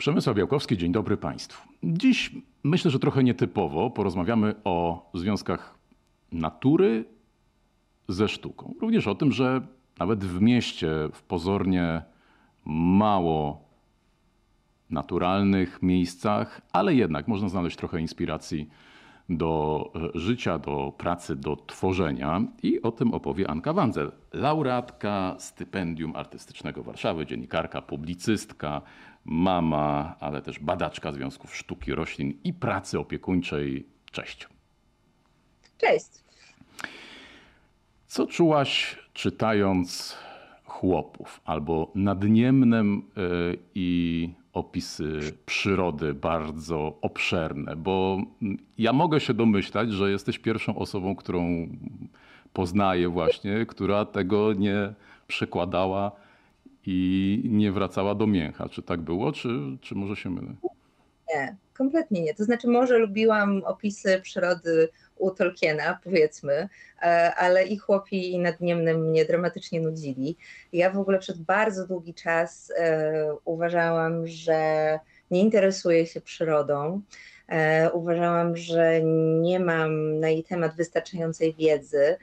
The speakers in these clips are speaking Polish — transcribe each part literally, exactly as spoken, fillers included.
Przemysław Białkowski, dzień dobry Państwu. Dziś myślę, że trochę nietypowo porozmawiamy o związkach natury ze sztuką. Również o tym, że nawet w mieście, w pozornie mało naturalnych miejscach, ale jednak można znaleźć trochę inspiracji do życia, do pracy, do tworzenia. I o tym opowie Anka Wandzel, laureatka Stypendium Artystycznego Warszawy, dziennikarka, publicystka, mama, ale też badaczka związków sztuki, roślin i pracy opiekuńczej. Cześć. Cześć. Co czułaś, czytając Chłopów albo Nad Niemnem i opisy przyrody bardzo obszerne? Bo ja mogę się domyślać, że jesteś pierwszą osobą, którą poznaję właśnie, która tego nie przekładała i nie wracała do mięcha. Czy tak było, czy, czy może się mylę? Nie, kompletnie nie. To znaczy może lubiłam opisy przyrody u Tolkiena, powiedzmy, ale i Chłopi, i Nad Niemnem mnie dramatycznie nudzili. Ja w ogóle przez bardzo długi czas uważałam, że nie interesuję się przyrodą. Uważałam, że nie mam na jej temat wystarczającej wiedzy.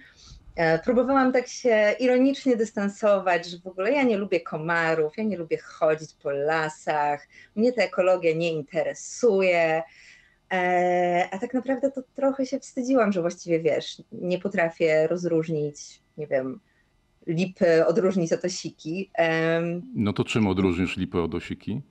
Próbowałam tak się ironicznie dystansować, że w ogóle ja nie lubię komarów, ja nie lubię chodzić po lasach, mnie ta ekologia nie interesuje. A tak naprawdę to trochę się wstydziłam, że właściwie wiesz, nie potrafię rozróżnić, nie wiem, lipy odróżnić od osiki. No to czym odróżnisz lipę od osiki?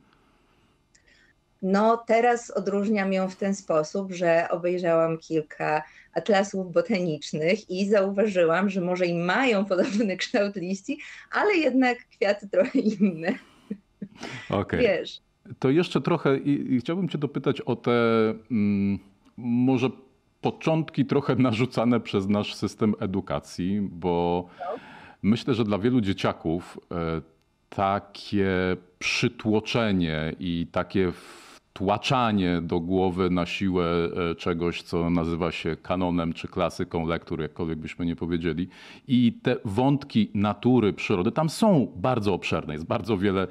No teraz odróżniam ją w ten sposób, że obejrzałam kilka atlasów botanicznych i zauważyłam, że może i mają podobny kształt liści, ale jednak kwiaty trochę inne. Okej. Wiesz. To jeszcze trochę i chciałbym cię dopytać o te mm, może początki trochę narzucane przez nasz system edukacji, bo no. myślę, że dla wielu dzieciaków y, takie przytłoczenie i takie wtłaczanie do głowy na siłę czegoś, co nazywa się kanonem czy klasyką lektur, jakkolwiek byśmy nie powiedzieli. I te wątki natury, przyrody tam są bardzo obszerne, jest bardzo wiele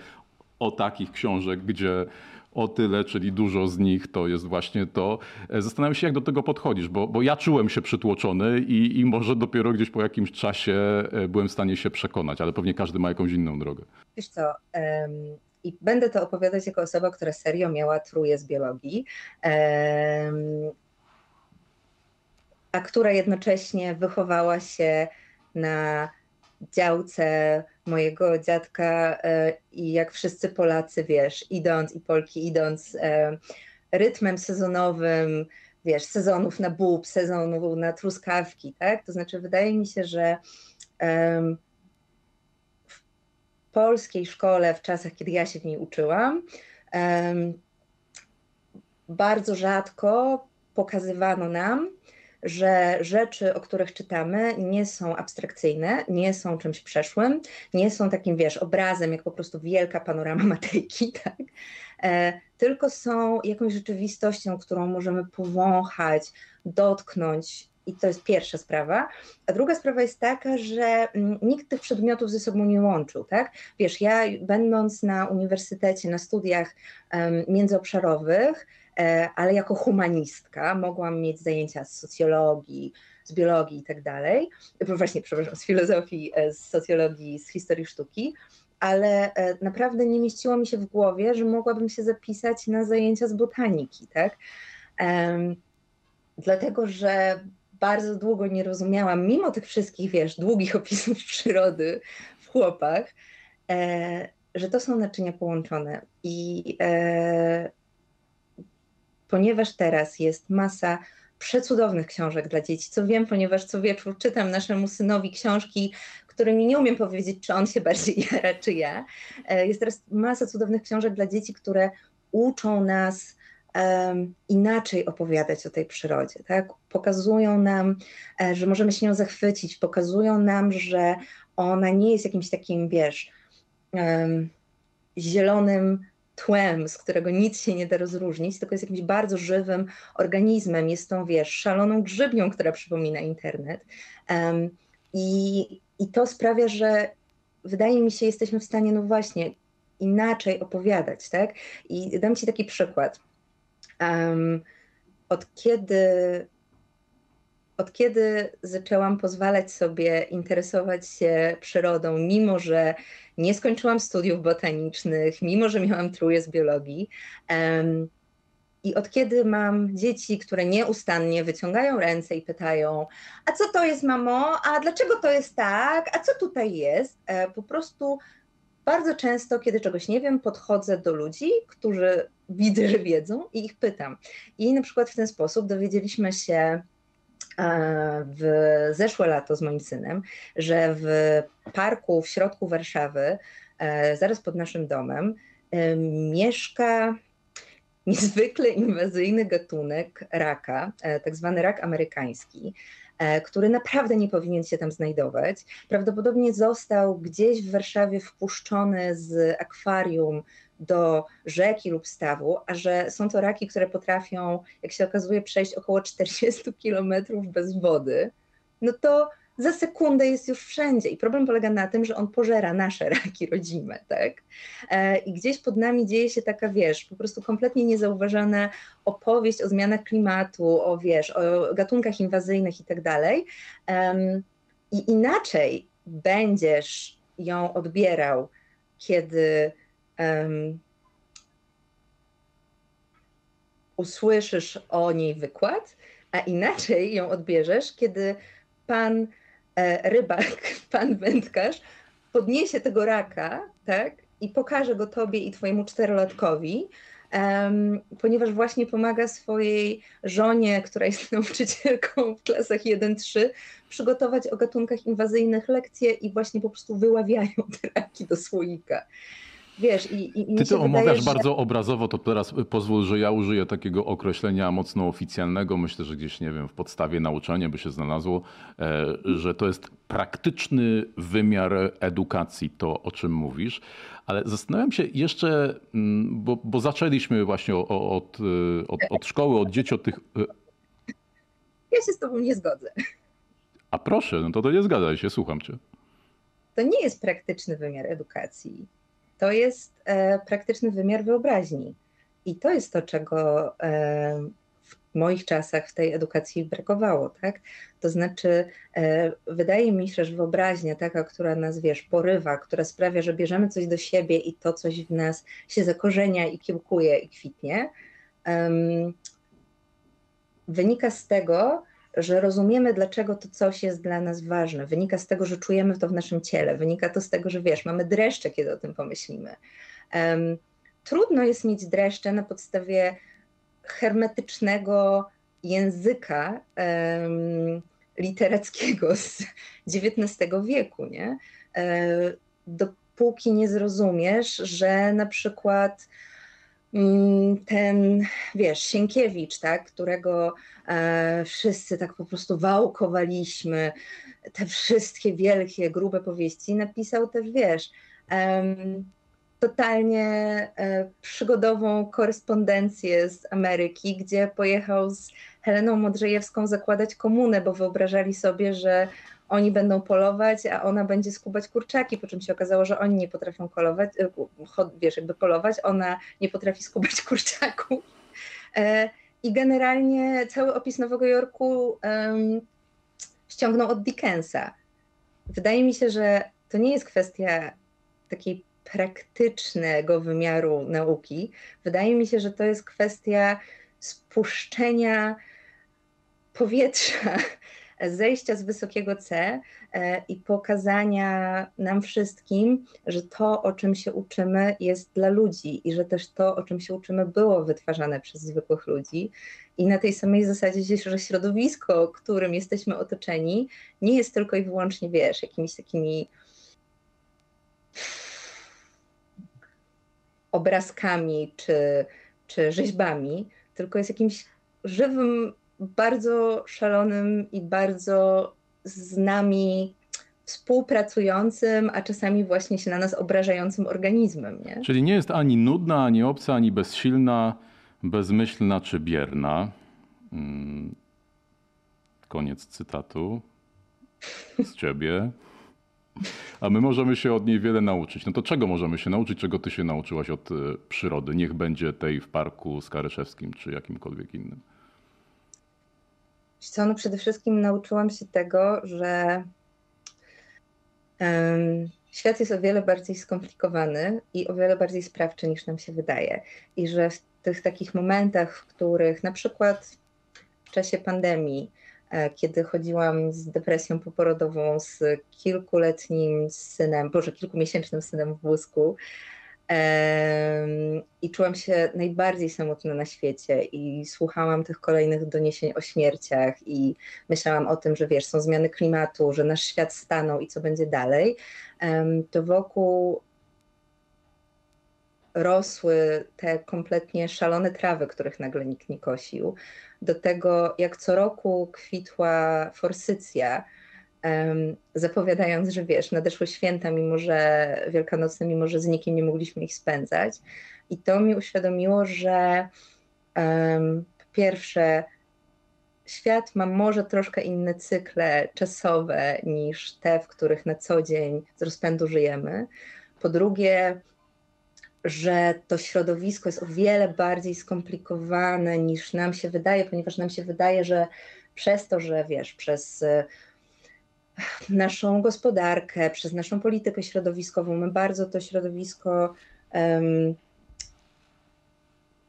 o takich książek, gdzie o tyle, czyli dużo z nich to jest właśnie to. Zastanawiam się, jak do tego podchodzisz, bo, bo ja czułem się przytłoczony i, i może dopiero gdzieś po jakimś czasie byłem w stanie się przekonać, ale pewnie każdy ma jakąś inną drogę. Wiesz co, um, i będę to opowiadać jako osoba, która serio miała tróję z biologii, um, a która jednocześnie wychowała się na działce mojego dziadka i jak wszyscy Polacy, wiesz, idąc i Polki idąc rytmem sezonowym, wiesz, sezonów na bób, sezonów na truskawki, tak? To znaczy wydaje mi się, że w polskiej szkole w czasach, kiedy ja się w niej uczyłam, bardzo rzadko pokazywano nam, że rzeczy, o których czytamy, nie są abstrakcyjne, nie są czymś przeszłym, nie są takim, wiesz, obrazem, jak po prostu wielka panorama Matejki, tak? E, tylko są jakąś rzeczywistością, którą możemy powąchać, dotknąć i to jest pierwsza sprawa. A druga sprawa jest taka, że nikt tych przedmiotów ze sobą nie łączył, tak? Wiesz, ja będąc na uniwersytecie, na studiach em, międzyobszarowych, ale jako humanistka mogłam mieć zajęcia z socjologii, z biologii i tak dalej, właśnie, przepraszam, z filozofii, z socjologii, z historii sztuki, ale naprawdę nie mieściło mi się w głowie, że mogłabym się zapisać na zajęcia z botaniki, tak? Um, dlatego, że bardzo długo nie rozumiałam, mimo tych wszystkich, wiesz, długich opisów przyrody w Chłopach, e, że to są naczynia połączone i e, ponieważ teraz jest masa przecudownych książek dla dzieci, co wiem, ponieważ co wieczór czytam naszemu synowi książki, którymi nie umiem powiedzieć, czy on się bardziej jara, czy ja. Jest teraz masa cudownych książek dla dzieci, które uczą nas um, inaczej opowiadać o tej przyrodzie, tak? Pokazują nam, że możemy się nią zachwycić, pokazują nam, że ona nie jest jakimś takim, wiesz, um, zielonym tłem, z którego nic się nie da rozróżnić, tylko jest jakimś bardzo żywym organizmem, jest tą, wiesz, szaloną grzybnią, która przypomina internet. Um, i, I to sprawia, że wydaje mi się, jesteśmy w stanie, no właśnie, inaczej opowiadać, tak? I dam ci taki przykład. Um, od kiedy... Od kiedy zaczęłam pozwalać sobie interesować się przyrodą, mimo że nie skończyłam studiów botanicznych, mimo że miałam trójkę z biologii, um, i od kiedy mam dzieci, które nieustannie wyciągają ręce i pytają, a co to jest, mamo, a dlaczego to jest tak, a co tutaj jest, e, po prostu bardzo często, kiedy czegoś nie wiem, podchodzę do ludzi, którzy widzę, że wiedzą, i ich pytam. I na przykład w ten sposób dowiedzieliśmy się w zeszłe lato z moim synem, że w parku w środku Warszawy, zaraz pod naszym domem, mieszka niezwykle inwazyjny gatunek raka, tak zwany rak amerykański, który naprawdę nie powinien się tam znajdować. Prawdopodobnie został gdzieś w Warszawie wpuszczony z akwarium do rzeki lub stawu, a że są to raki, które potrafią, jak się okazuje, przejść około czterdzieści kilometrów bez wody, no to za sekundę jest już wszędzie. I problem polega na tym, że on pożera nasze raki rodzime, tak? I gdzieś pod nami dzieje się taka, wiesz, po prostu kompletnie niezauważana opowieść o zmianach klimatu, o, wiesz, o gatunkach inwazyjnych i tak dalej. I inaczej będziesz ją odbierał, kiedy Um, usłyszysz o niej wykład, a inaczej ją odbierzesz, kiedy pan e, rybak, pan wędkarz podniesie tego raka, tak, i pokaże go tobie i twojemu czterolatkowi, um, ponieważ właśnie pomaga swojej żonie, która jest nauczycielką w klasach jeden trzy, przygotować o gatunkach inwazyjnych lekcje i właśnie po prostu wyławiają te raki do słoika. Wiesz, i, i Ty to omawiasz wydaje, że... bardzo obrazowo, to teraz pozwól, że ja użyję takiego określenia mocno oficjalnego, myślę, że gdzieś, nie wiem, w podstawie nauczania by się znalazło, że to jest praktyczny wymiar edukacji, to o czym mówisz. Ale zastanawiam się jeszcze, bo, bo zaczęliśmy właśnie od, od, od, od szkoły, od dzieci, od tych... Ja się z tobą nie zgodzę. A proszę, no to, to nie zgadzaj się, słucham cię. To nie jest praktyczny wymiar edukacji. To jest e, praktyczny wymiar wyobraźni i to jest to, czego e, w moich czasach w tej edukacji brakowało, tak? To znaczy e, wydaje mi się, że wyobraźnia taka, która nas, wiesz, porywa, która sprawia, że bierzemy coś do siebie i to coś w nas się zakorzenia i kiełkuje i kwitnie, um, wynika z tego, że rozumiemy, dlaczego to coś jest dla nas ważne. Wynika z tego, że czujemy to w naszym ciele. Wynika to z tego, że, wiesz, mamy dreszcze, kiedy o tym pomyślimy. Um, trudno jest mieć dreszcze na podstawie hermetycznego języka um, literackiego z dziewiętnastego wieku, nie? E, dopóki nie zrozumiesz, że na przykład... ten, wiesz, Sienkiewicz, tak, którego e, wszyscy tak po prostu wałkowaliśmy, te wszystkie wielkie, grube powieści, napisał też, wiesz, e, totalnie e, przygodową korespondencję z Ameryki, gdzie pojechał z Heleną Modrzejewską zakładać komunę, bo wyobrażali sobie, że oni będą polować, a ona będzie skubać kurczaki, po czym się okazało, że oni nie potrafią polować, wiesz, jakby polować, ona nie potrafi skubać kurczaków. I generalnie cały opis Nowego Jorku um, ściągnął od Dickensa. Wydaje mi się, że to nie jest kwestia takiej praktycznego wymiaru nauki. Wydaje mi się, że to jest kwestia spuszczenia powietrza, zejścia z wysokiego C i pokazania nam wszystkim, że to, o czym się uczymy, jest dla ludzi i że też to, o czym się uczymy, było wytwarzane przez zwykłych ludzi. I na tej samej zasadzie, że środowisko, którym jesteśmy otoczeni, nie jest tylko i wyłącznie, wiesz, jakimiś takimi obrazkami czy, czy rzeźbami, tylko jest jakimś żywym, bardzo szalonym i bardzo z nami współpracującym, a czasami właśnie się na nas obrażającym organizmem. Nie? Czyli nie jest ani nudna, ani obca, ani bezsilna, bezmyślna czy bierna. Koniec cytatu z ciebie. a my możemy się od niej wiele nauczyć. No to czego możemy się nauczyć? Czego ty się nauczyłaś od przyrody? Niech będzie tej w parku Skaryszewskim czy jakimkolwiek innym. Co, no przede wszystkim nauczyłam się tego, że um, świat jest o wiele bardziej skomplikowany i o wiele bardziej sprawczy niż nam się wydaje. I że w tych takich momentach, w których na przykład w czasie pandemii, kiedy chodziłam z depresją poporodową, z kilkuletnim synem, boże, kilkumiesięcznym synem w wózku, i czułam się najbardziej samotna na świecie i słuchałam tych kolejnych doniesień o śmierciach i myślałam o tym, że wiesz, są zmiany klimatu, że nasz świat stanął i co będzie dalej, to wokół rosły te kompletnie szalone trawy, których nagle nikt nie kosił. Do tego, jak co roku kwitła forsycja, zapowiadając, że wiesz, nadeszły święta, mimo że wielkanocne, mimo że z nikim nie mogliśmy ich spędzać. I to mi uświadomiło, że um, po pierwsze, świat ma może troszkę inne cykle czasowe niż te, w których na co dzień z rozpędu żyjemy. Po drugie, że to środowisko jest o wiele bardziej skomplikowane niż nam się wydaje, ponieważ nam się wydaje, że przez to, że wiesz, przez naszą gospodarkę, przez naszą politykę środowiskową, my bardzo to środowisko um,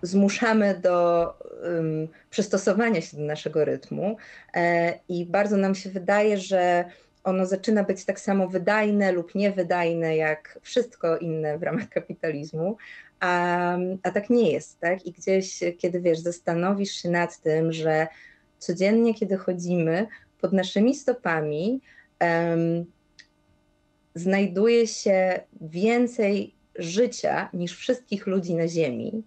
zmuszamy do um, przystosowania się do naszego rytmu e, i bardzo nam się wydaje, że ono zaczyna być tak samo wydajne lub niewydajne jak wszystko inne w ramach kapitalizmu, a, a tak nie jest, tak? I gdzieś, kiedy wiesz, zastanowisz się nad tym, że codziennie, kiedy chodzimy, pod naszymi stopami um, znajduje się więcej życia niż wszystkich ludzi na ziemi.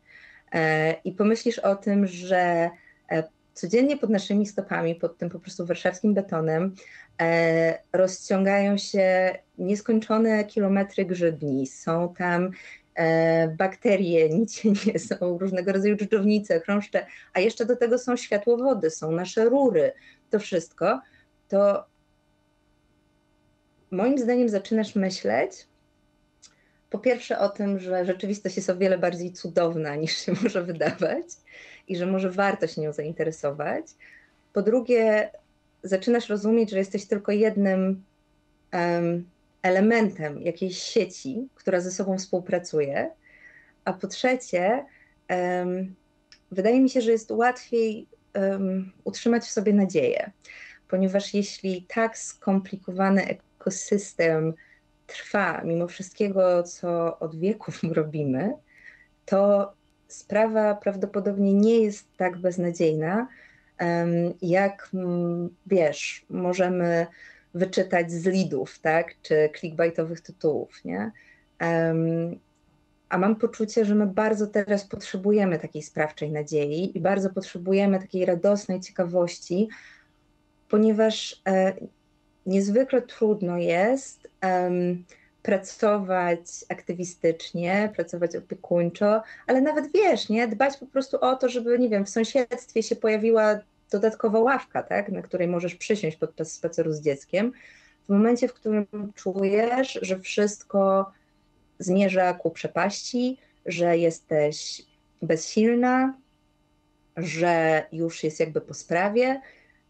E, I pomyślisz o tym, że e, codziennie pod naszymi stopami, pod tym po prostu warszawskim betonem e, rozciągają się nieskończone kilometry grzybni. Są tam e, bakterie, nicienie, są różnego rodzaju dżdżownice, chrząszcze, a jeszcze do tego są światłowody, są nasze rury. To wszystko, to moim zdaniem zaczynasz myśleć po pierwsze o tym, że rzeczywistość jest o wiele bardziej cudowna niż się może wydawać i że może warto się nią zainteresować. Po drugie, zaczynasz rozumieć, że jesteś tylko jednym um, elementem jakiejś sieci, która ze sobą współpracuje. A po trzecie, um, wydaje mi się, że jest łatwiej Um, utrzymać w sobie nadzieję, ponieważ jeśli tak skomplikowany ekosystem trwa mimo wszystkiego, co od wieków robimy, to sprawa prawdopodobnie nie jest tak beznadziejna, um, jak m, wiesz, możemy wyczytać z lidów, tak, czy clickbaitowych tytułów, nie? Um, A mam poczucie, że my bardzo teraz potrzebujemy takiej sprawczej nadziei i bardzo potrzebujemy takiej radosnej ciekawości, ponieważ e, niezwykle trudno jest e, pracować aktywistycznie, pracować opiekuńczo, ale nawet wiesz, nie, dbać po prostu o to, żeby, nie wiem, w sąsiedztwie się pojawiła dodatkowa ławka, tak, na której możesz przysiąść podczas spaceru z dzieckiem, w momencie, w którym czujesz, że wszystko zmierza ku przepaści, że jesteś bezsilna, że już jest jakby po sprawie.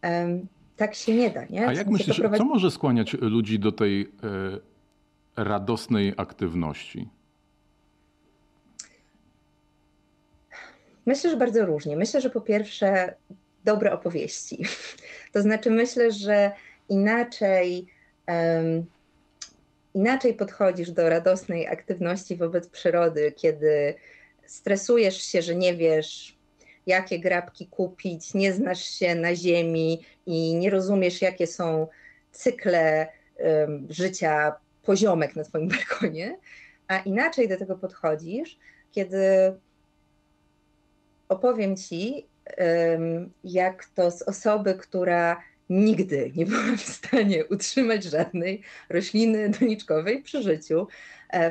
Um, tak się nie da, nie? A jak myślisz, prowadzi... co może skłaniać ludzi do tej y, radosnej aktywności? Myślę, że bardzo różnie. Myślę, że po pierwsze dobre opowieści. To znaczy myślę, że inaczej... Um, Inaczej podchodzisz do radosnej aktywności wobec przyrody, kiedy stresujesz się, że nie wiesz, jakie grabki kupić, nie znasz się na ziemi i nie rozumiesz, jakie są cykle um, życia poziomek na twoim balkonie, a inaczej do tego podchodzisz, kiedy opowiem ci, um, jak to z osoby, która nigdy nie byłam w stanie utrzymać żadnej rośliny doniczkowej przy życiu.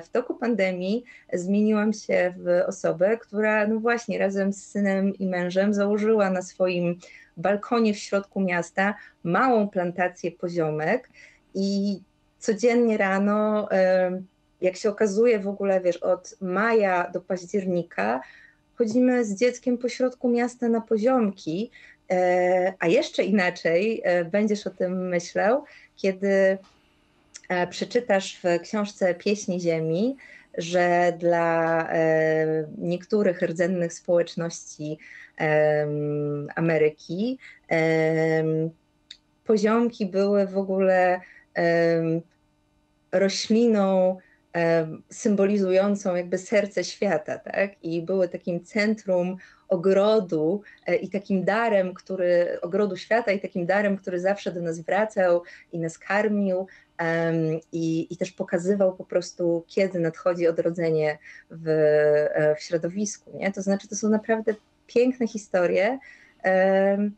W toku pandemii zmieniłam się w osobę, która no właśnie razem z synem i mężem założyła na swoim balkonie w środku miasta małą plantację poziomek i codziennie rano, jak się okazuje w ogóle, wiesz, od maja do października, chodzimy z dzieckiem po środku miasta na poziomki, a jeszcze inaczej będziesz o tym myślał, kiedy przeczytasz w książce Pieśni Ziemi, że dla niektórych rdzennych społeczności Ameryki poziomki były w ogóle rośliną symbolizującą jakby serce świata, tak? I były takim centrum ogrodu i takim darem, który, ogrodu świata i takim darem, który zawsze do nas wracał i nas karmił, um, i, i też pokazywał po prostu, kiedy nadchodzi odrodzenie w, w środowisku, nie? To znaczy, to są naprawdę piękne historie, um,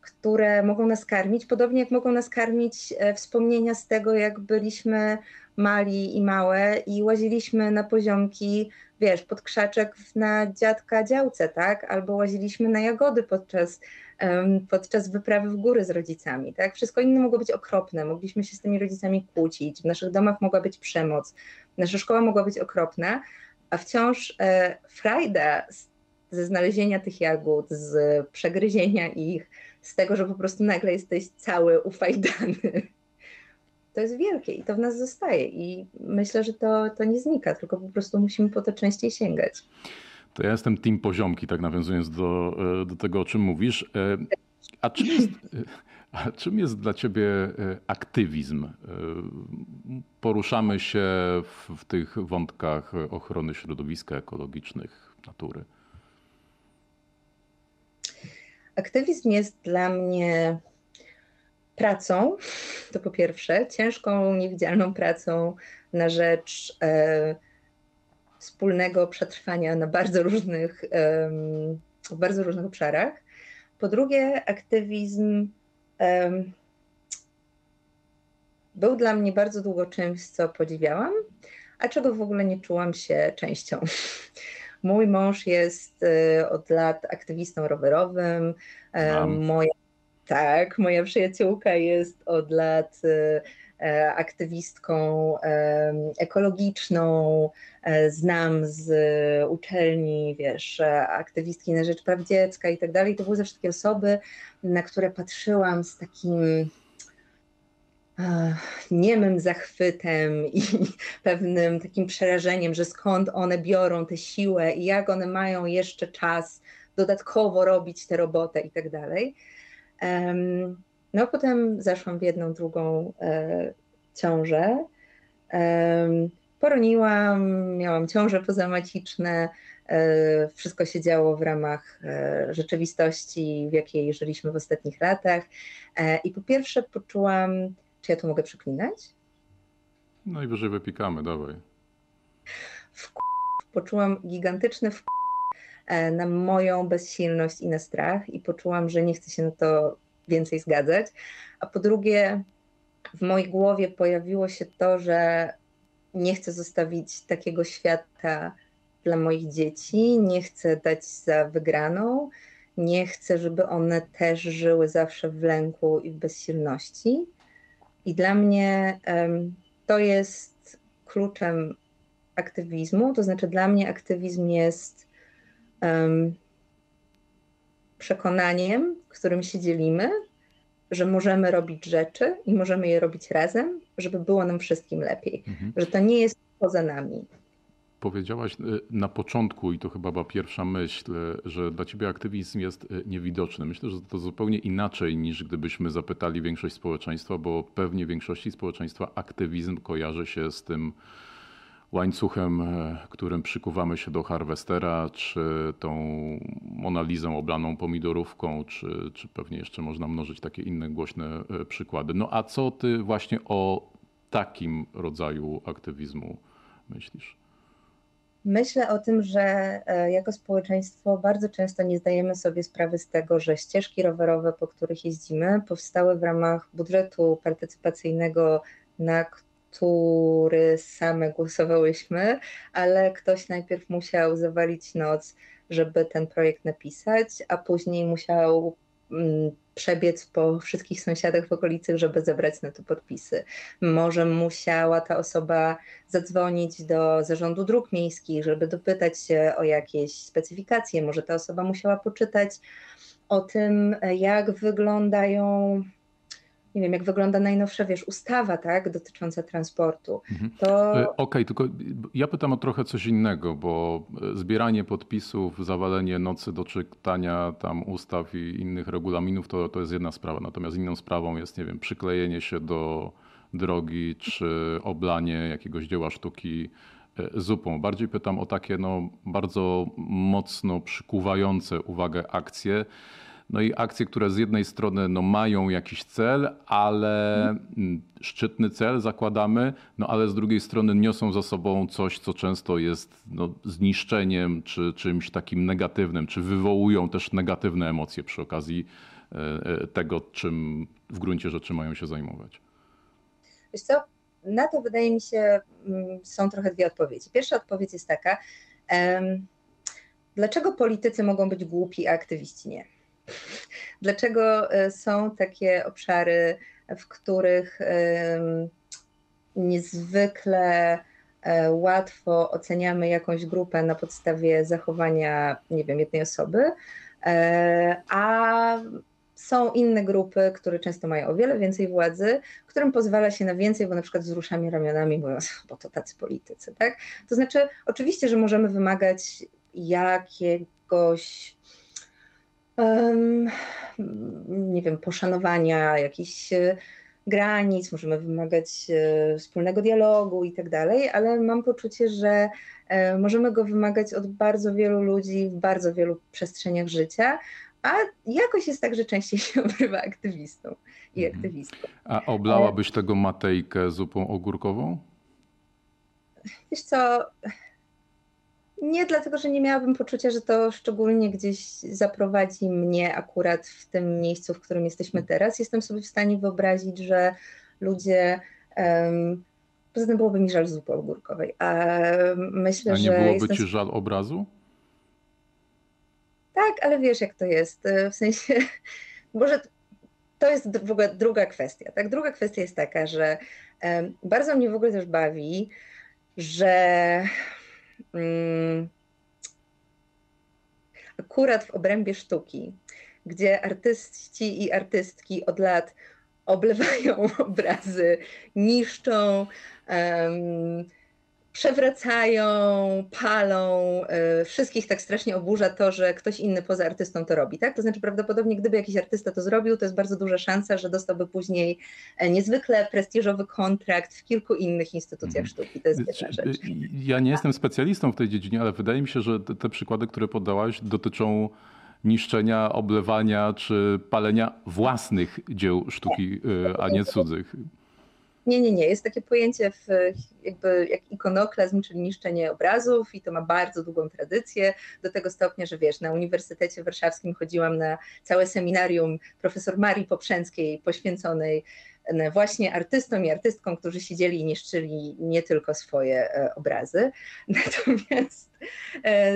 które mogą nas karmić, podobnie jak mogą nas karmić wspomnienia z tego, jak byliśmy mali i małe i łaziliśmy na poziomki, wiesz, pod krzaczek na dziadka działce, tak? Albo łaziliśmy na jagody podczas, um, podczas wyprawy w góry z rodzicami, tak? Wszystko inne mogło być okropne, mogliśmy się z tymi rodzicami kłócić, w naszych domach mogła być przemoc, nasza szkoła mogła być okropna, a wciąż e, frajda ze znalezienia tych jagód, z przegryzienia ich, z tego, że po prostu nagle jesteś cały ufajdany. To jest wielkie i to w nas zostaje i myślę, że to, to nie znika, tylko po prostu musimy po to częściej sięgać. To ja jestem team poziomki, tak nawiązując do, do tego, o czym mówisz. A czym jest, a czym jest dla ciebie aktywizm? Poruszamy się w, w tych wątkach ochrony środowiska, ekologicznych, natury. Aktywizm jest dla mnie pracą, to po pierwsze, ciężką, niewidzialną pracą na rzecz e, wspólnego przetrwania na bardzo różnych, e, w bardzo różnych obszarach. Po drugie, aktywizm e, był dla mnie bardzo długo czymś, co podziwiałam, a czego w ogóle nie czułam się częścią. Mój mąż jest e, od lat aktywistą rowerowym, e, moja Tak, moja przyjaciółka jest od lat e, aktywistką e, ekologiczną, e, znam z uczelni, wiesz, aktywistki na rzecz praw dziecka i tak dalej. To były zawsze takie osoby, na które patrzyłam z takim e, niemym zachwytem i pewnym takim przerażeniem, że skąd one biorą tę siłę i jak one mają jeszcze czas dodatkowo robić tę robotę i tak dalej. No potem zaszłam w jedną, drugą e, ciążę, e, poroniłam, miałam ciąże pozamaciczne, e, wszystko się działo w ramach e, rzeczywistości, w jakiej żyliśmy w ostatnich latach, e, i po pierwsze poczułam, czy ja tu mogę przeklinać? No i wyżej wypikamy, dawaj. W poczułam gigantyczny w na moją bezsilność i na strach i poczułam, że nie chcę się na to więcej zgadzać. A po drugie, w mojej głowie pojawiło się to, że nie chcę zostawić takiego świata dla moich dzieci, nie chcę dać za wygraną, nie chcę, żeby one też żyły zawsze w lęku i w bezsilności. I dla mnie um, to jest kluczem aktywizmu, to znaczy dla mnie aktywizm jest Um, przekonaniem, którym się dzielimy, że możemy robić rzeczy i możemy je robić razem, żeby było nam wszystkim lepiej, mhm. że to nie jest poza nami. Powiedziałaś na początku, i to chyba była pierwsza myśl, że dla ciebie aktywizm jest niewidoczny. Myślę, że to zupełnie inaczej, niż gdybyśmy zapytali większość społeczeństwa, bo pewnie większości społeczeństwa aktywizm kojarzy się z tym łańcuchem, którym przykuwamy się do harwestera, czy tą Monalizą oblaną pomidorówką, czy, czy pewnie jeszcze można mnożyć takie inne głośne przykłady. No a co ty właśnie o takim rodzaju aktywizmu myślisz? Myślę o tym, że jako społeczeństwo bardzo często nie zdajemy sobie sprawy z tego, że ścieżki rowerowe, po których jeździmy, powstały w ramach budżetu partycypacyjnego, na który same głosowałyśmy, ale ktoś najpierw musiał zawalić noc, żeby ten projekt napisać, a później musiał przebiec po wszystkich sąsiadach w okolicy, żeby zebrać na to podpisy. Może musiała ta osoba zadzwonić do Zarządu Dróg Miejskich, żeby dopytać się o jakieś specyfikacje. Może ta osoba musiała poczytać o tym, jak wyglądają... nie wiem, jak wygląda najnowsza, wiesz, ustawa, tak, dotycząca transportu. Mhm. To... Okej, okay, tylko ja pytam o trochę coś innego, bo zbieranie podpisów, zawalenie nocy do czytania tam ustaw i innych regulaminów to, to jest jedna sprawa. Natomiast inną sprawą jest, nie wiem, przyklejenie się do drogi czy oblanie jakiegoś dzieła sztuki zupą. Bardziej pytam o takie no, bardzo mocno przykuwające uwagę akcje. No i akcje, które z jednej strony no, mają jakiś cel, ale hmm. szczytny cel zakładamy, no ale z drugiej strony niosą za sobą coś, co często jest no, zniszczeniem czy czymś takim negatywnym, czy wywołują też negatywne emocje przy okazji tego, czym w gruncie rzeczy mają się zajmować. Wiesz co, na to wydaje mi się są trochę dwie odpowiedzi. Pierwsza odpowiedź jest taka, um, dlaczego politycy mogą być głupi, a aktywiści nie? Dlaczego są takie obszary, w których niezwykle łatwo oceniamy jakąś grupę na podstawie zachowania, nie wiem, jednej osoby, a są inne grupy, które często mają o wiele więcej władzy, którym pozwala się na więcej, bo na przykład wzruszamy ramionami, mówiąc, bo to tacy politycy, tak? To znaczy, oczywiście, że możemy wymagać jakiegoś Um, nie wiem, poszanowania jakichś granic, możemy wymagać wspólnego dialogu i tak dalej, ale mam poczucie, że możemy go wymagać od bardzo wielu ludzi w bardzo wielu przestrzeniach życia, a jakoś jest tak, że częściej się obrywa aktywistą i aktywistką. A oblałabyś ale... tego Matejkę zupą ogórkową? Wiesz co... Nie, dlatego że nie miałabym poczucia, że to szczególnie gdzieś zaprowadzi mnie akurat w tym miejscu, w którym jesteśmy teraz. Jestem sobie w stanie wyobrazić, że ludzie... Um, poza tym byłoby mi żal zupy ogórkowej. A, myślę, a nie że byłoby jestem... ci żal obrazu? Tak, ale wiesz jak to jest. W sensie... Boże, to jest druga, druga kwestia. Tak? Druga kwestia jest taka, że um, bardzo mnie w ogóle też bawi, że... akurat w obrębie sztuki, gdzie artyści i artystki od lat oblewają obrazy, niszczą, um, przewracają, palą, y, wszystkich tak strasznie oburza to, że ktoś inny poza artystą to robi, tak? To znaczy prawdopodobnie gdyby jakiś artysta to zrobił, to jest bardzo duża szansa, że dostałby później niezwykle prestiżowy kontrakt w kilku innych instytucjach sztuki. To jest jedna rzecz. Ja nie jestem specjalistą w tej dziedzinie, ale wydaje mi się, że te przykłady, które podałaś, dotyczą niszczenia, oblewania czy palenia własnych dzieł sztuki, a nie cudzych. Nie, nie, nie. Jest takie pojęcie w, jakby jak ikonoklazm, czyli niszczenie obrazów i to ma bardzo długą tradycję do tego stopnia, że wiesz, na Uniwersytecie Warszawskim chodziłam na całe seminarium profesor Marii Poprzęckiej poświęconej właśnie artystom i artystkom, którzy siedzieli i niszczyli nie tylko swoje obrazy. Natomiast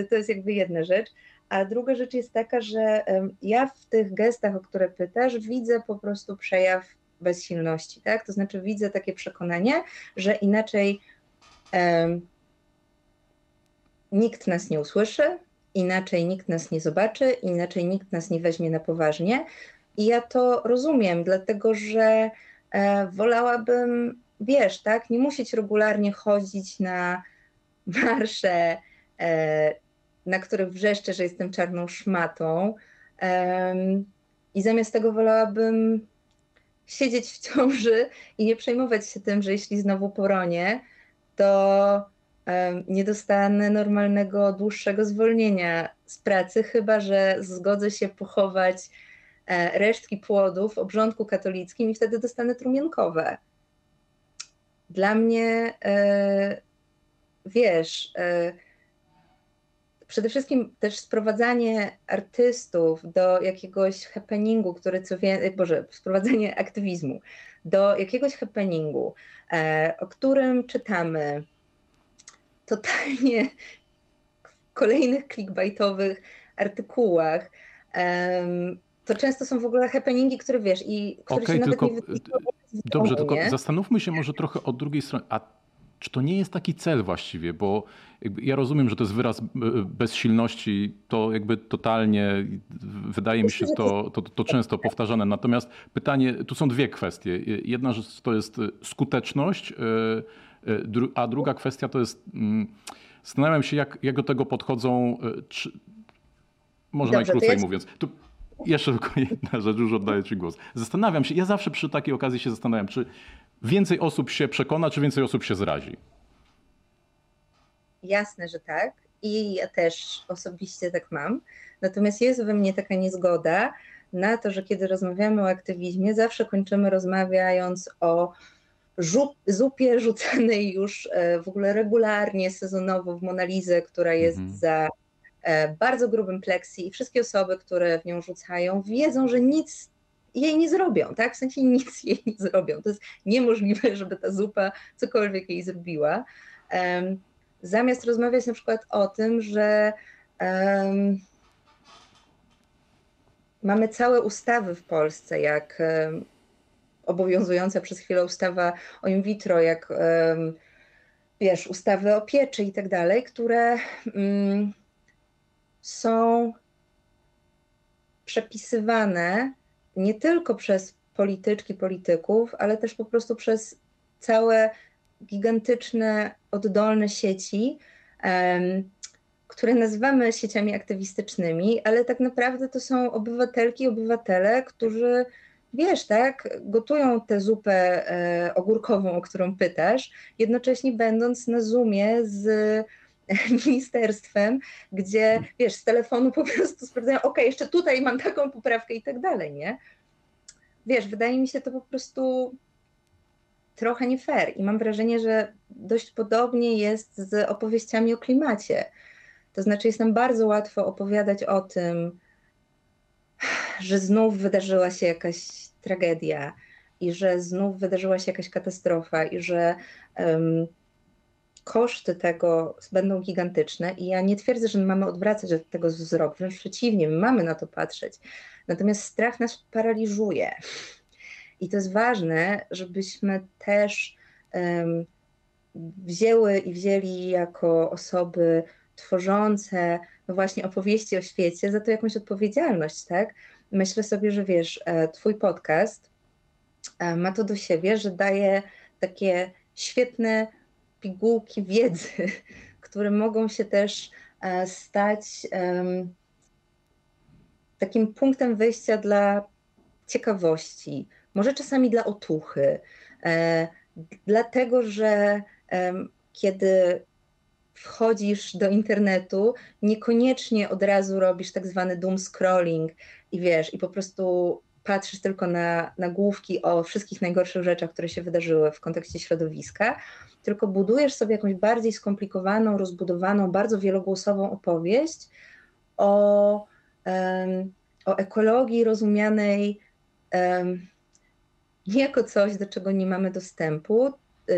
to jest jakby jedna rzecz. A druga rzecz jest taka, że ja w tych gestach, o które pytasz, widzę po prostu przejaw bezsilności, tak? To znaczy widzę takie przekonanie, że inaczej um, nikt nas nie usłyszy, inaczej nikt nas nie zobaczy, inaczej nikt nas nie weźmie na poważnie i ja to rozumiem, dlatego że e, wolałabym, wiesz, tak? Nie musieć regularnie chodzić na marsze, e, na których wrzeszczę, że jestem czarną szmatą e, i zamiast tego wolałabym siedzieć w ciąży i nie przejmować się tym, że jeśli znowu poronię, to um, nie dostanę normalnego, dłuższego zwolnienia z pracy, chyba że zgodzę się pochować e, resztki płodu w obrządku katolickim i wtedy dostanę trumienkowe. Dla mnie, e, wiesz, e, przede wszystkim też sprowadzanie artystów do jakiegoś happeningu, który co wie, Boże, sprowadzanie aktywizmu do jakiegoś happeningu, e, o którym czytamy totalnie w kolejnych clickbaitowych artykułach, e, to często są w ogóle happeningi, które wiesz i które okay, się nawet tylko, nie wytłumaczy. Dobrze, nie? Tylko zastanówmy się może trochę od drugiej strony. A czy to nie jest taki cel właściwie? Bo ja rozumiem, że to jest wyraz bezsilności, to jakby totalnie, wydaje mi się, to, to, to często powtarzane. Natomiast pytanie, tu są dwie kwestie. Jedna rzecz to jest skuteczność, a druga kwestia to jest, zastanawiam się, jak, jak do tego podchodzą, czy, może Dobrze, najkrócej jest... mówiąc. Tu... Jeszcze tylko jedna rzecz, już oddaję ci głos. Zastanawiam się, ja zawsze przy takiej okazji się zastanawiam, czy więcej osób się przekona, czy więcej osób się zrazi? Jasne, że tak. I ja też osobiście tak mam. Natomiast jest we mnie taka niezgoda na to, że kiedy rozmawiamy o aktywizmie, zawsze kończymy rozmawiając o zupie rzucanej już w ogóle regularnie, sezonowo w Monalizę, która jest mhm. za... bardzo grubym pleksji i wszystkie osoby, które w nią rzucają, wiedzą, że nic jej nie zrobią, tak? W sensie nic jej nie zrobią. To jest niemożliwe, żeby ta zupa cokolwiek jej zrobiła. Um, zamiast rozmawiać na przykład o tym, że um, mamy całe ustawy w Polsce, jak um, obowiązująca przez chwilę ustawa o in vitro, jak um, wiesz, ustawy o pieczy i tak dalej, które... Um, są przepisywane nie tylko przez polityczki, polityków, ale też po prostu przez całe gigantyczne, oddolne sieci, um, które nazywamy sieciami aktywistycznymi, ale tak naprawdę to są obywatelki i obywatele, którzy, wiesz, tak, gotują tę zupę e, ogórkową, o którą pytasz, jednocześnie będąc na Zoomie z... ministerstwem, gdzie wiesz, z telefonu po prostu sprawdzają, okej, okay, jeszcze tutaj mam taką poprawkę i tak dalej, nie? Wiesz, wydaje mi się to po prostu trochę nie fair i mam wrażenie, że dość podobnie jest z opowieściami o klimacie. To znaczy jest nam bardzo łatwo opowiadać o tym, że znów wydarzyła się jakaś tragedia i że znów wydarzyła się jakaś katastrofa i że... Um, koszty tego będą gigantyczne i ja nie twierdzę, że mamy odwracać od tego wzrok, wręcz przeciwnie, my mamy na to patrzeć. Natomiast strach nas paraliżuje i to jest ważne, żebyśmy też um, wzięły i wzięli jako osoby tworzące no właśnie opowieści o świecie za to jakąś odpowiedzialność, tak? Myślę sobie, że wiesz, twój podcast ma to do siebie, że daje takie świetne pigułki wiedzy, które mogą się też stać um, takim punktem wyjścia dla ciekawości, może czasami dla otuchy, e, dlatego że um, kiedy wchodzisz do internetu, niekoniecznie od razu robisz tak zwany doom scrolling i wiesz, i po prostu patrzysz tylko na nagłówki o wszystkich najgorszych rzeczach, które się wydarzyły w kontekście środowiska, tylko budujesz sobie jakąś bardziej skomplikowaną, rozbudowaną, bardzo wielogłosową opowieść o, um, o ekologii rozumianej um, nie jako coś, do czego nie mamy dostępu,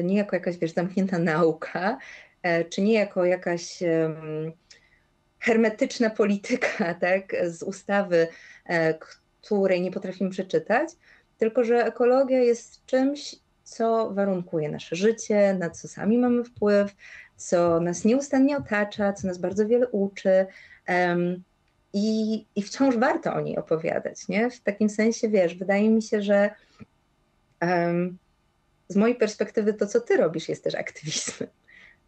nie jako jakaś, wiesz, zamknięta nauka, czy nie jako jakaś um, hermetyczna polityka, tak, z ustawy, której nie potrafimy przeczytać, tylko że ekologia jest czymś, co warunkuje nasze życie, na co sami mamy wpływ, co nas nieustannie otacza, co nas bardzo wiele uczy um, i, i wciąż warto o niej opowiadać, nie? W takim sensie, wiesz, wydaje mi się, że um, z mojej perspektywy to, co ty robisz, jest też aktywizmem.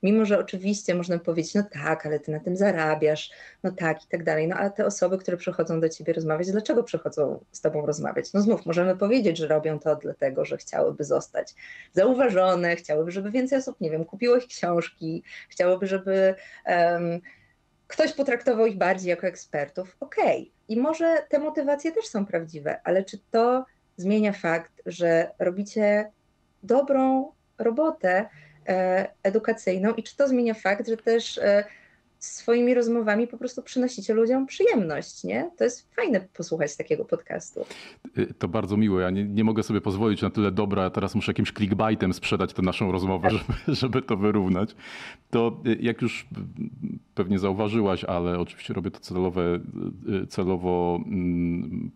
Mimo że oczywiście można powiedzieć, no tak, ale ty na tym zarabiasz, no tak i tak dalej. No a te osoby, które przychodzą do ciebie rozmawiać, dlaczego przychodzą z tobą rozmawiać? No znów możemy powiedzieć, że robią to dlatego, że chciałyby zostać zauważone, chciałyby, żeby więcej osób, nie wiem, kupiło ich książki, chciałyby, żeby um, ktoś potraktował ich bardziej jako ekspertów. Okej, okay. I może te motywacje też są prawdziwe, ale czy to zmienia fakt, że robicie dobrą robotę edukacyjną i czy to zmienia fakt, że też swoimi rozmowami po prostu przynosicie ludziom przyjemność, nie? To jest fajne posłuchać takiego podcastu. To bardzo miłe. Ja nie, nie mogę sobie pozwolić na tyle dobra. Teraz muszę jakimś clickbaitem sprzedać tę naszą rozmowę, żeby, żeby to wyrównać. To jak już pewnie zauważyłaś, ale oczywiście robię to celowe, celowo.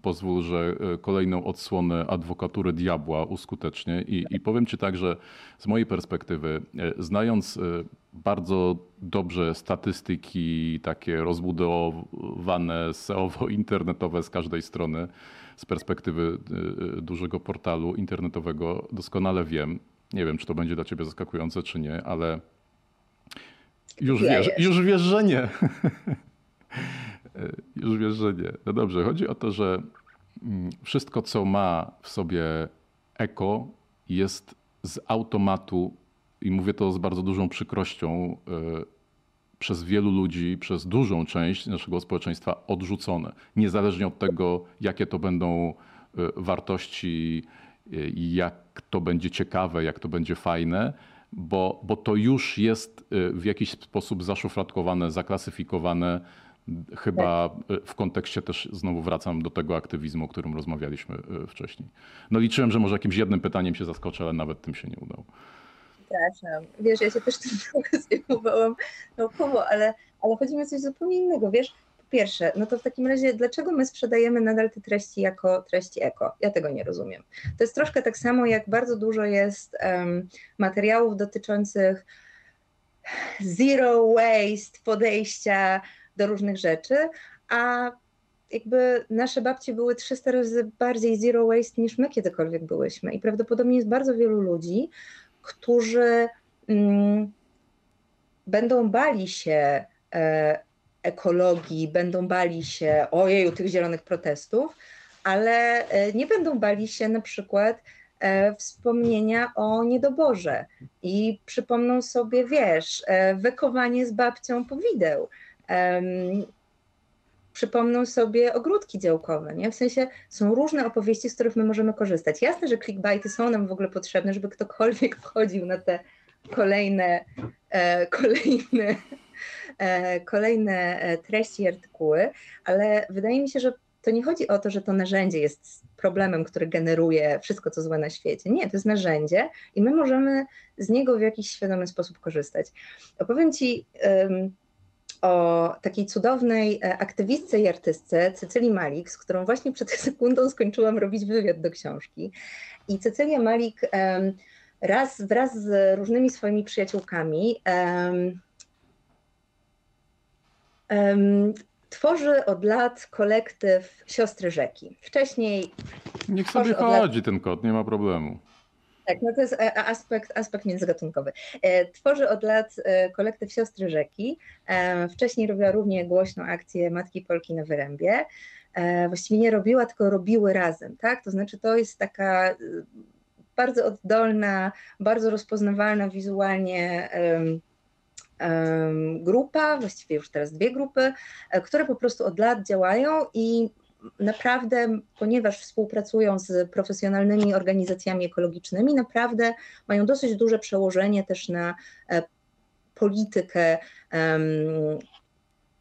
Pozwól, że kolejną odsłonę adwokatury diabła uskutecznię. I, i powiem ci tak, że z mojej perspektywy, znając bardzo dobrze statystyki takie rozbudowane S E O-internetowe z każdej strony, z perspektywy dużego portalu internetowego, doskonale wiem, nie wiem, czy to będzie dla ciebie zaskakujące, czy nie, ale już wiesz, już wiesz, że nie. Już wiesz, że nie. No dobrze, chodzi o to, że wszystko, co ma w sobie eko, jest z automatu, i mówię to z bardzo dużą przykrością, przez wielu ludzi, przez dużą część naszego społeczeństwa odrzucone. Niezależnie od tego, jakie to będą wartości, jak to będzie ciekawe, jak to będzie fajne, bo, bo to już jest w jakiś sposób zaszufladkowane, zaklasyfikowane, chyba w kontekście też, znowu wracam do tego aktywizmu, o którym rozmawialiśmy wcześniej. No liczyłem, że może jakimś jednym pytaniem się zaskoczę, ale nawet tym się nie udało. Przepraszam. Wiesz, ja się też tym trochę zajmowałam naukowo, ale, ale chodzi mi o coś zupełnie innego, wiesz. Po pierwsze, no to w takim razie, dlaczego my sprzedajemy nadal te treści jako treści eko? Ja tego nie rozumiem. To jest troszkę tak samo, jak bardzo dużo jest um, materiałów dotyczących zero waste podejścia do różnych rzeczy, a jakby nasze babcie były trzysta razy bardziej zero waste niż my kiedykolwiek byłyśmy. I prawdopodobnie jest bardzo wielu ludzi, którzy mm, będą bali się e, ekologii, będą bali się ojeju tych zielonych protestów, ale e, nie będą bali się na przykład e, wspomnienia o niedoborze i przypomną sobie, wiesz, e, wykowanie z babcią powideł. E, przypomną sobie ogródki działkowe, nie? W sensie są różne opowieści, z których my możemy korzystać. Jasne, że clickbaity są nam w ogóle potrzebne, żeby ktokolwiek wchodził na te kolejne, e, kolejne, e, kolejne treści i artykuły, ale wydaje mi się, że to nie chodzi o to, że to narzędzie jest problemem, który generuje wszystko, co złe na świecie. Nie, to jest narzędzie i my możemy z niego w jakiś świadomy sposób korzystać. Opowiem ci Um, o takiej cudownej aktywistce i artystce Cecylii Malik, z którą właśnie przed sekundą skończyłam robić wywiad do książki. I Cecylia Malik raz wraz z różnymi swoimi przyjaciółkami um, um, tworzy od lat kolektyw Siostry Rzeki. Wcześniej... Niech sobie chodzi lat... ten kot, nie ma problemu. Tak, no to jest aspekt, aspekt międzygatunkowy. Tworzy od lat kolektyw Siostry Rzeki. Wcześniej robiła równie głośną akcję Matki Polki na Wyrębie. Właściwie nie robiła, tylko robiły razem, tak? To znaczy to jest taka bardzo oddolna, bardzo rozpoznawalna wizualnie grupa, właściwie już teraz dwie grupy, które po prostu od lat działają i naprawdę, ponieważ współpracują z profesjonalnymi organizacjami ekologicznymi, naprawdę mają dosyć duże przełożenie też na e, politykę e,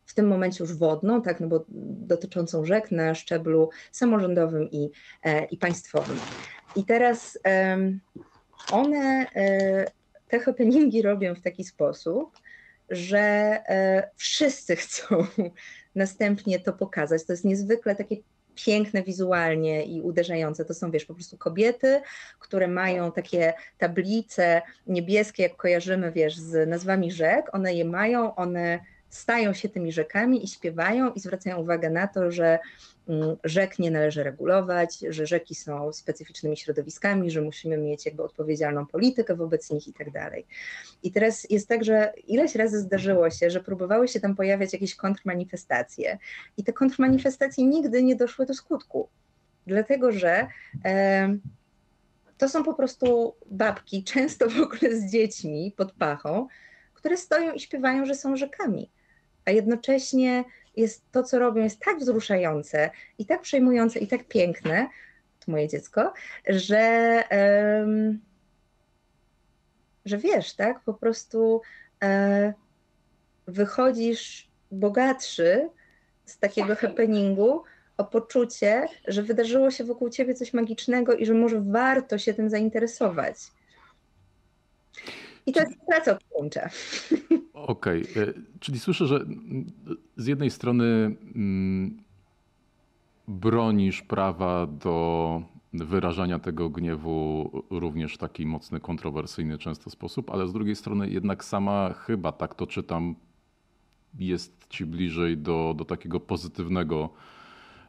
w tym momencie już wodną, tak, no bo dotyczącą rzek na szczeblu samorządowym i, e, i państwowym. I teraz e, one e, te happeningi robią w taki sposób, że e, wszyscy chcą następnie to pokazać. To jest niezwykle takie piękne wizualnie i uderzające. To są, wiesz, po prostu kobiety, które mają takie tablice niebieskie, jak kojarzymy, wiesz, z nazwami rzek. One je mają, one stają się tymi rzekami i śpiewają i zwracają uwagę na to, że rzek nie należy regulować, że rzeki są specyficznymi środowiskami, że musimy mieć jakby odpowiedzialną politykę wobec nich i tak dalej. I teraz jest tak, że ileś razy zdarzyło się, że próbowały się tam pojawiać jakieś kontrmanifestacje i te kontrmanifestacje nigdy nie doszły do skutku, dlatego że e, to są po prostu babki, często w ogóle z dziećmi pod pachą, które stoją i śpiewają, że są rzekami, a jednocześnie jest to, co robią, jest tak wzruszające i tak przejmujące i tak piękne, to moje dziecko, że, um, że wiesz, tak, po prostu e, wychodzisz bogatszy z takiego happeningu o poczucie, że wydarzyło się wokół ciebie coś magicznego i że może warto się tym zainteresować. I to jest praca włącza. Okej, okay. Czyli słyszę, że z jednej strony bronisz prawa do wyrażania tego gniewu również w taki mocny, kontrowersyjny często sposób, ale z drugiej strony jednak sama chyba, tak to czytam, jest ci bliżej do, do takiego pozytywnego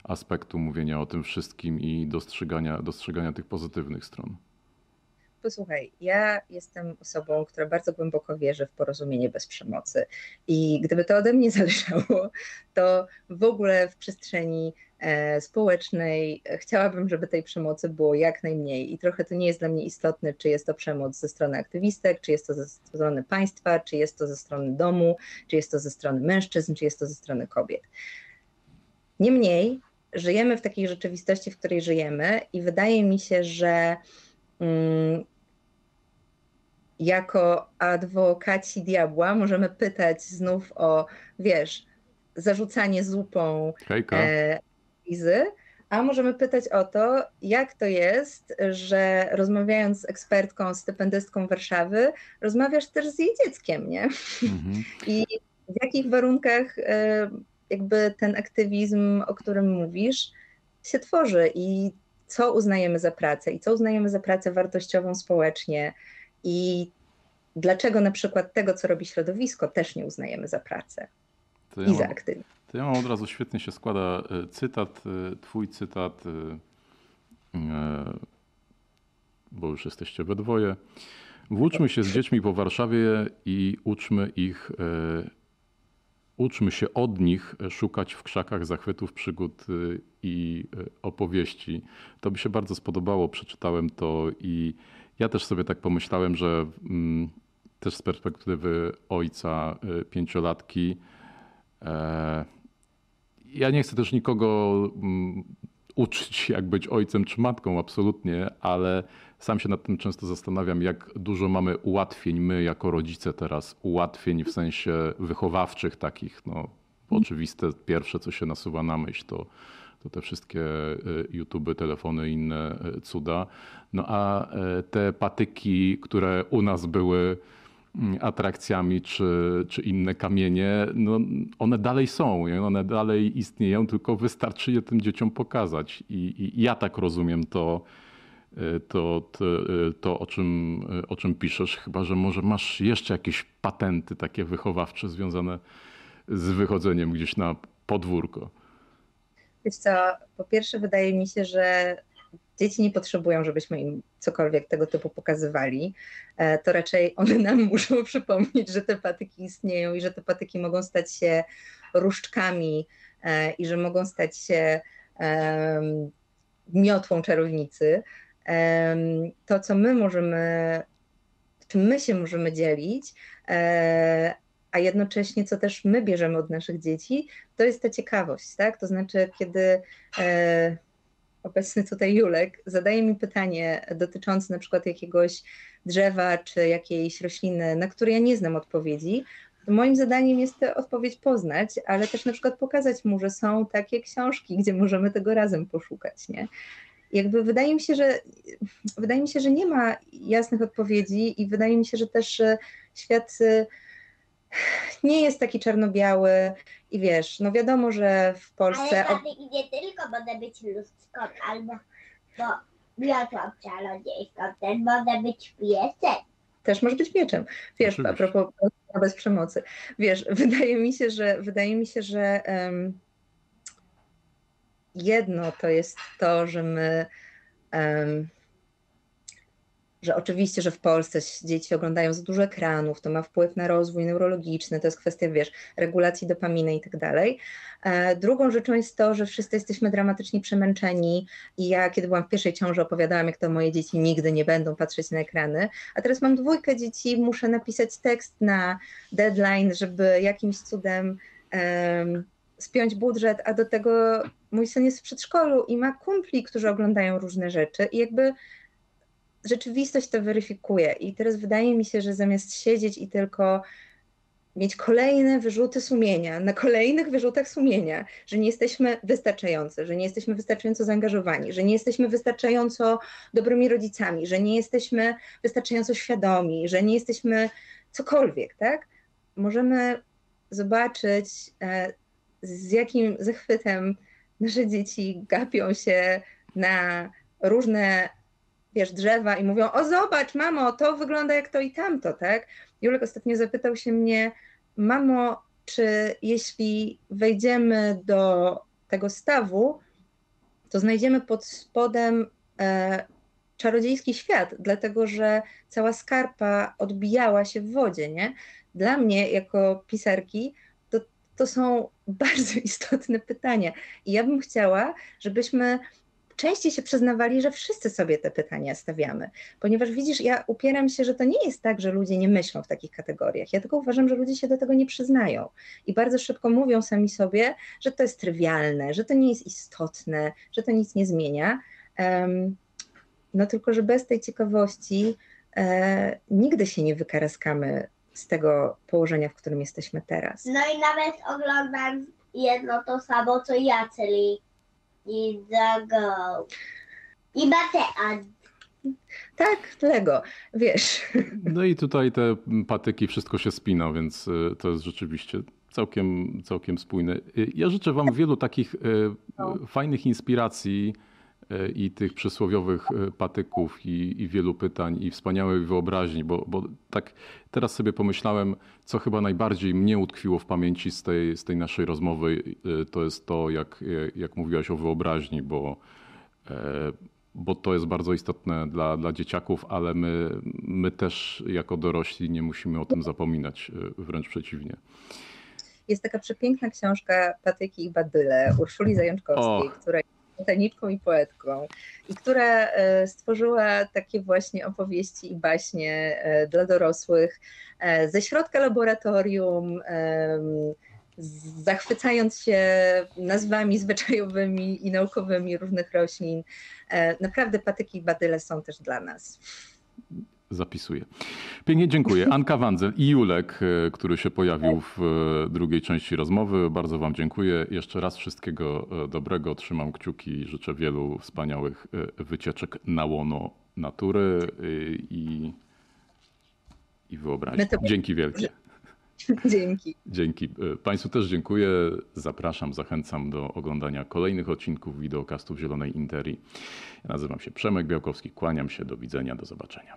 aspektu mówienia o tym wszystkim i dostrzegania, dostrzegania tych pozytywnych stron. Posłuchaj, ja jestem osobą, która bardzo głęboko wierzy w porozumienie bez przemocy i gdyby to ode mnie zależało, to w ogóle w przestrzeni społecznej chciałabym, żeby tej przemocy było jak najmniej i trochę to nie jest dla mnie istotne, czy jest to przemoc ze strony aktywistek, czy jest to ze strony państwa, czy jest to ze strony domu, czy jest to ze strony mężczyzn, czy jest to ze strony kobiet. Niemniej żyjemy w takiej rzeczywistości, w której żyjemy i wydaje mi się, że mm, jako adwokaci diabła możemy pytać znów o, wiesz, zarzucanie zupą e, wizy, a możemy pytać o to, jak to jest, że rozmawiając z ekspertką, stypendystką Warszawy, rozmawiasz też z jej dzieckiem, nie? Mhm. I w jakich warunkach e, jakby ten aktywizm, o którym mówisz, się tworzy i co uznajemy za pracę i co uznajemy za pracę wartościową społecznie i dlaczego na przykład tego, co robi środowisko, też nie uznajemy za pracę. To ja, I za aktywność. To ja mam od razu, świetnie się składa cytat, twój cytat, bo już jesteście we dwoje. Włóczmy się z dziećmi po Warszawie i uczmy ich, uczmy się od nich szukać w krzakach zachwytów, przygód i opowieści. To mi się bardzo spodobało, przeczytałem to i ja też sobie tak pomyślałem, że też z perspektywy ojca pięciolatki, ja nie chcę też nikogo uczyć, jak być ojcem czy matką, absolutnie, ale sam się nad tym często zastanawiam, jak dużo mamy ułatwień my jako rodzice teraz, ułatwień w sensie wychowawczych takich, no oczywiste pierwsze, co się nasuwa na myśl, to, to te wszystkie YouTuby, telefony i inne cuda, no a te patyki, które u nas były atrakcjami czy, czy inne kamienie, no one dalej są, one dalej istnieją, tylko wystarczy je tym dzieciom pokazać. I, i ja tak rozumiem to, to, to, to o, czym, o czym piszesz, chyba że może masz jeszcze jakieś patenty takie wychowawcze związane z wychodzeniem gdzieś na podwórko. Wiesz co, po pierwsze wydaje mi się, że dzieci nie potrzebują, żebyśmy im cokolwiek tego typu pokazywali. To raczej one nam muszą przypomnieć, że te patyki istnieją i że te patyki mogą stać się różdżkami i że mogą stać się miotłą czarownicy. To, co my możemy, czym my się możemy dzielić, a jednocześnie, co też my bierzemy od naszych dzieci, to jest ta ciekawość, tak? To znaczy, kiedy obecny tutaj Julek zadaje mi pytanie dotyczące na przykład jakiegoś drzewa czy jakiejś rośliny, na które ja nie znam odpowiedzi. Moim zadaniem jest tę odpowiedź poznać, ale też na przykład pokazać mu, że są takie książki, gdzie możemy tego razem poszukać, nie? Jakby wydaje mi się, że wydaje mi się, że nie ma jasnych odpowiedzi i wydaje mi się, że też świat nie jest taki czarno-biały i wiesz, no wiadomo, że w Polsce... Ale patyki nie tylko może być ludzką albo bo miotą czarodziejską, też może być piesem. Też może być mieczem. Wiesz, a propos bez przemocy. Wiesz, wydaje mi się, że wydaje mi się, że um, jedno to jest to, że my... Um, że oczywiście, że w Polsce dzieci oglądają za dużo ekranów, to ma wpływ na rozwój neurologiczny, to jest kwestia, wiesz, regulacji dopaminy i tak dalej. Drugą rzeczą jest to, że wszyscy jesteśmy dramatycznie przemęczeni i ja, kiedy byłam w pierwszej ciąży, opowiadałam, jak to moje dzieci nigdy nie będą patrzeć na ekrany, a teraz mam dwójkę dzieci, muszę napisać tekst na deadline, żeby jakimś cudem um, spiąć budżet, a do tego mój syn jest w przedszkolu i ma kumpli, którzy oglądają różne rzeczy i jakby rzeczywistość to weryfikuje i teraz wydaje mi się, że zamiast siedzieć i tylko mieć kolejne wyrzuty sumienia, na kolejnych wyrzutach sumienia, że nie jesteśmy wystarczający, że nie jesteśmy wystarczająco zaangażowani, że nie jesteśmy wystarczająco dobrymi rodzicami, że nie jesteśmy wystarczająco świadomi, że nie jesteśmy cokolwiek, tak? Możemy zobaczyć, z jakim zachwytem nasze dzieci gapią się na różne, wiesz, drzewa i mówią: o, zobacz, mamo, to wygląda jak to i tamto, tak? Julek ostatnio zapytał się mnie: mamo, czy jeśli wejdziemy do tego stawu, to znajdziemy pod spodem e, czarodziejski świat, dlatego że cała skarpa odbijała się w wodzie, nie? Dla mnie, jako pisarki, to, to są bardzo istotne pytania. I ja bym chciała, żebyśmy częściej się przyznawali, że wszyscy sobie te pytania stawiamy. Ponieważ widzisz, ja upieram się, że to nie jest tak, że ludzie nie myślą w takich kategoriach. Ja tylko uważam, że ludzie się do tego nie przyznają. I bardzo szybko mówią sami sobie, że to jest trywialne, że to nie jest istotne, że to nic nie zmienia. Um, no tylko, że bez tej ciekawości e, nigdy się nie wykaraskamy z tego położenia, w którym jesteśmy teraz. No i nawet oglądam jedno to samo, co ja, czyli i Lego. I Batean. Tak, Lego, wiesz. No i tutaj te patyki, wszystko się spina, więc to jest rzeczywiście całkiem, całkiem spójne. Ja życzę wam wielu takich no. fajnych inspiracji i tych przysłowiowych patyków i, i wielu pytań i wspaniałej wyobraźni, bo, bo tak teraz sobie pomyślałem, co chyba najbardziej mnie utkwiło w pamięci z tej, z tej naszej rozmowy, to jest to, jak, jak mówiłaś o wyobraźni, bo, bo to jest bardzo istotne dla, dla dzieciaków, ale my, my też jako dorośli nie musimy o tym zapominać, wręcz przeciwnie. Jest taka przepiękna książka Patyki i Badyle Urszuli Zajączkowskiej, o. która botaniczką i poetką, i która stworzyła takie właśnie opowieści i baśnie dla dorosłych ze środka laboratorium, zachwycając się nazwami zwyczajowymi i naukowymi różnych roślin. Naprawdę Patyki i Badyle są też dla nas. Zapisuję. Pięknie dziękuję. Anka Wandzel i Julek, który się pojawił w drugiej części rozmowy. Bardzo wam dziękuję. Jeszcze raz wszystkiego dobrego. Trzymam kciuki i życzę wielu wspaniałych wycieczek na łono natury i, i wyobraźni. Dzięki wielkie. Dzięki. Dzięki. Państwu też dziękuję. Zapraszam, zachęcam do oglądania kolejnych odcinków wideokastów Zielonej Interii. Ja nazywam się Przemek Białkowski. Kłaniam się. Do widzenia. Do zobaczenia.